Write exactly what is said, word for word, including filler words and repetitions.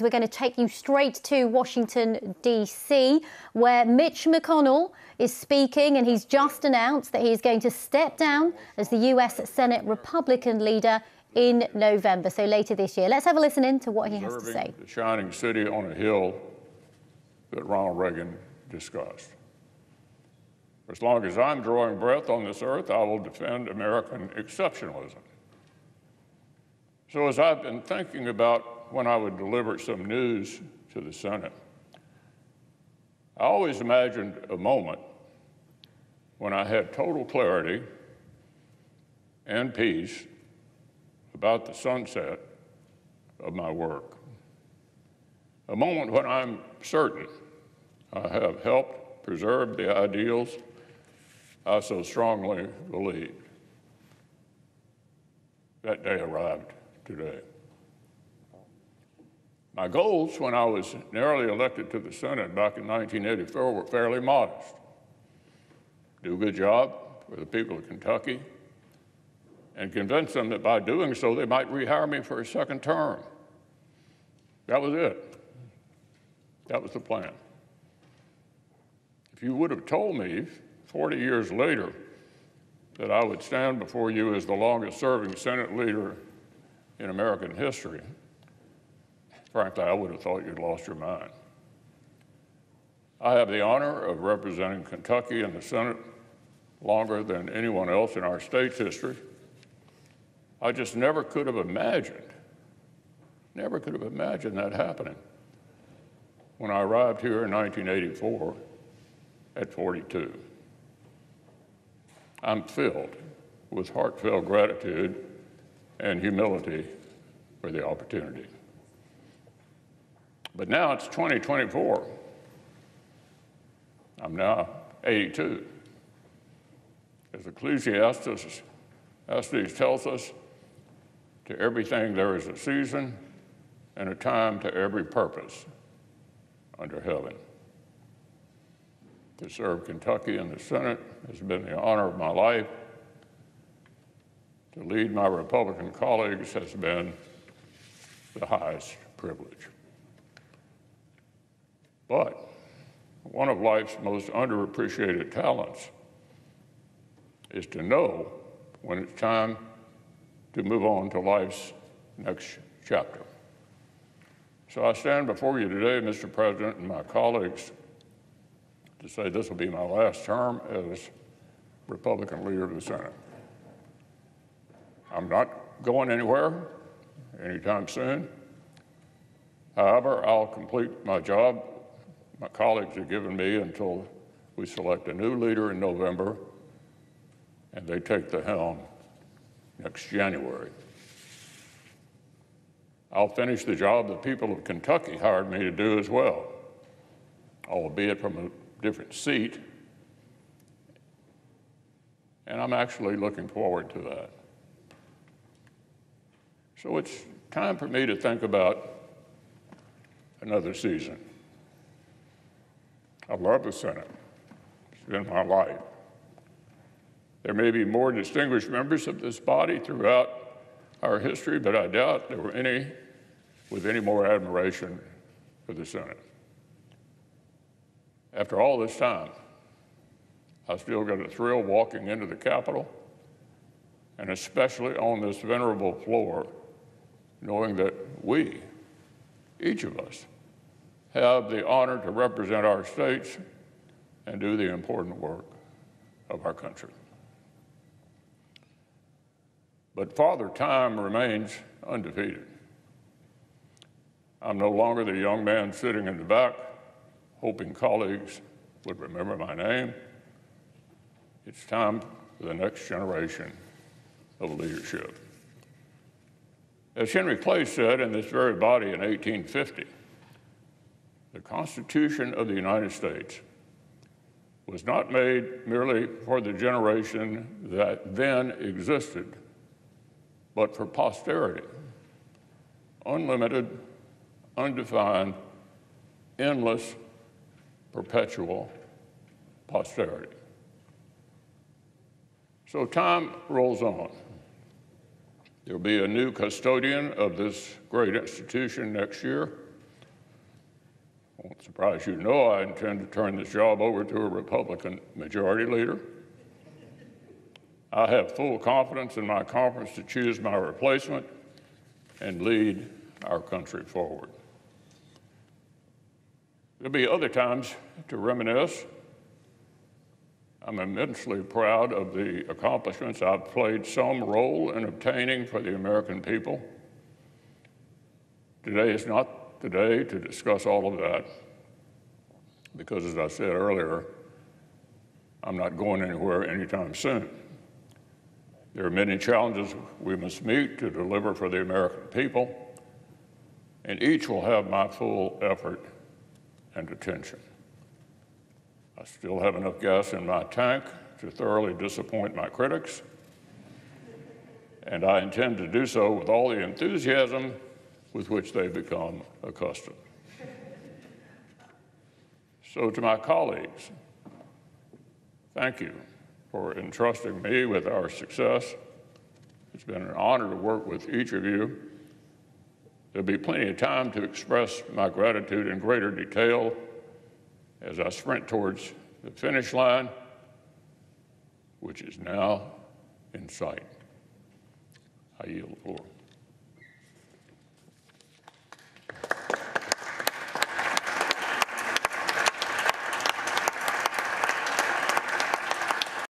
We're going to take you straight to Washington, D C, where Mitch McConnell is speaking, and he's just announced that he's going to step down as the U S Senate Republican leader in November, so later this year. Let's have a listen in to what he has to say. The shining city on a hill that Ronald Reagan discussed. For as long as I'm drawing breath on this earth, I will defend American exceptionalism. So as I've been thinking about when I would deliver some news to the Senate, I always imagined a moment when I had total clarity and peace about the sunset of my work. A moment when I'm certain I have helped preserve the ideals I so strongly believed. That day arrived today. My goals when I was narrowly elected to the Senate back in nineteen eighty-four were fairly modest. Do a good job for the people of Kentucky and convince them that by doing so they might rehire me for a second term. That was it. That was the plan. If you would have told me forty years later that I would stand before you as the longest serving Senate leader in American history, frankly, I would have thought you'd lost your mind. I have the honor of representing Kentucky in the Senate longer than anyone else in our state's history. I just never could have imagined, never could have imagined that happening when I arrived here in nineteen eighty-four at forty-two. I'm filled with heartfelt gratitude and humility for the opportunity. But now it's twenty twenty-four. I'm now eighty-two. As Ecclesiastes tells us, to everything there is a season and a time to every purpose under heaven. To serve Kentucky in the Senate has been the honor of my life. To lead my Republican colleagues has been the highest privilege. But one of life's most underappreciated talents is to know when it's time to move on to life's next chapter. So I stand before you today, Mister President, and my colleagues, to say this will be my last term as Republican leader of the Senate. I'm not going anywhere anytime soon. However, I'll complete my job my colleagues have given me until we select a new leader in November and they take the helm next January. I'll finish the job the people of Kentucky hired me to do as well, albeit from a different seat, and I'm actually looking forward to that. So it's time for me to think about another season. I love the Senate. It's been my life. There may be more distinguished members of this body throughout our history, but I doubt there were any with any more admiration for the Senate. After all this time, I still get a thrill walking into the Capitol, and especially on this venerable floor, knowing that we, each of us, have the honor to represent our states and do the important work of our country. But Father Time remains undefeated. I'm no longer the young man sitting in the back, hoping colleagues would remember my name. It's time for the next generation of leadership. As Henry Clay said in this very body in eighteen fifty, the Constitution of the United States was not made merely for the generation that then existed, but for posterity, unlimited, undefined, endless, perpetual posterity. So time rolls on. There'll be a new custodian of this great institution next year, won't surprise you to know I intend to turn this job over to a Republican majority leader. I have full confidence in my conference to choose my replacement and lead our country forward. There'll be other times to reminisce. I'm immensely proud of the accomplishments I've played some role in obtaining for the American people. Today is not the day to discuss all of that, because as I said earlier, I'm not going anywhere anytime soon. There are many challenges we must meet to deliver for the American people, and each will have my full effort and attention. I still have enough gas in my tank to thoroughly disappoint my critics, and I intend to do so with all the enthusiasm with which they become accustomed. So to my colleagues, thank you for entrusting me with our success. It's been an honor to work with each of you. There'll be plenty of time to express my gratitude in greater detail as I sprint towards the finish line, which is now in sight. I yield the floor.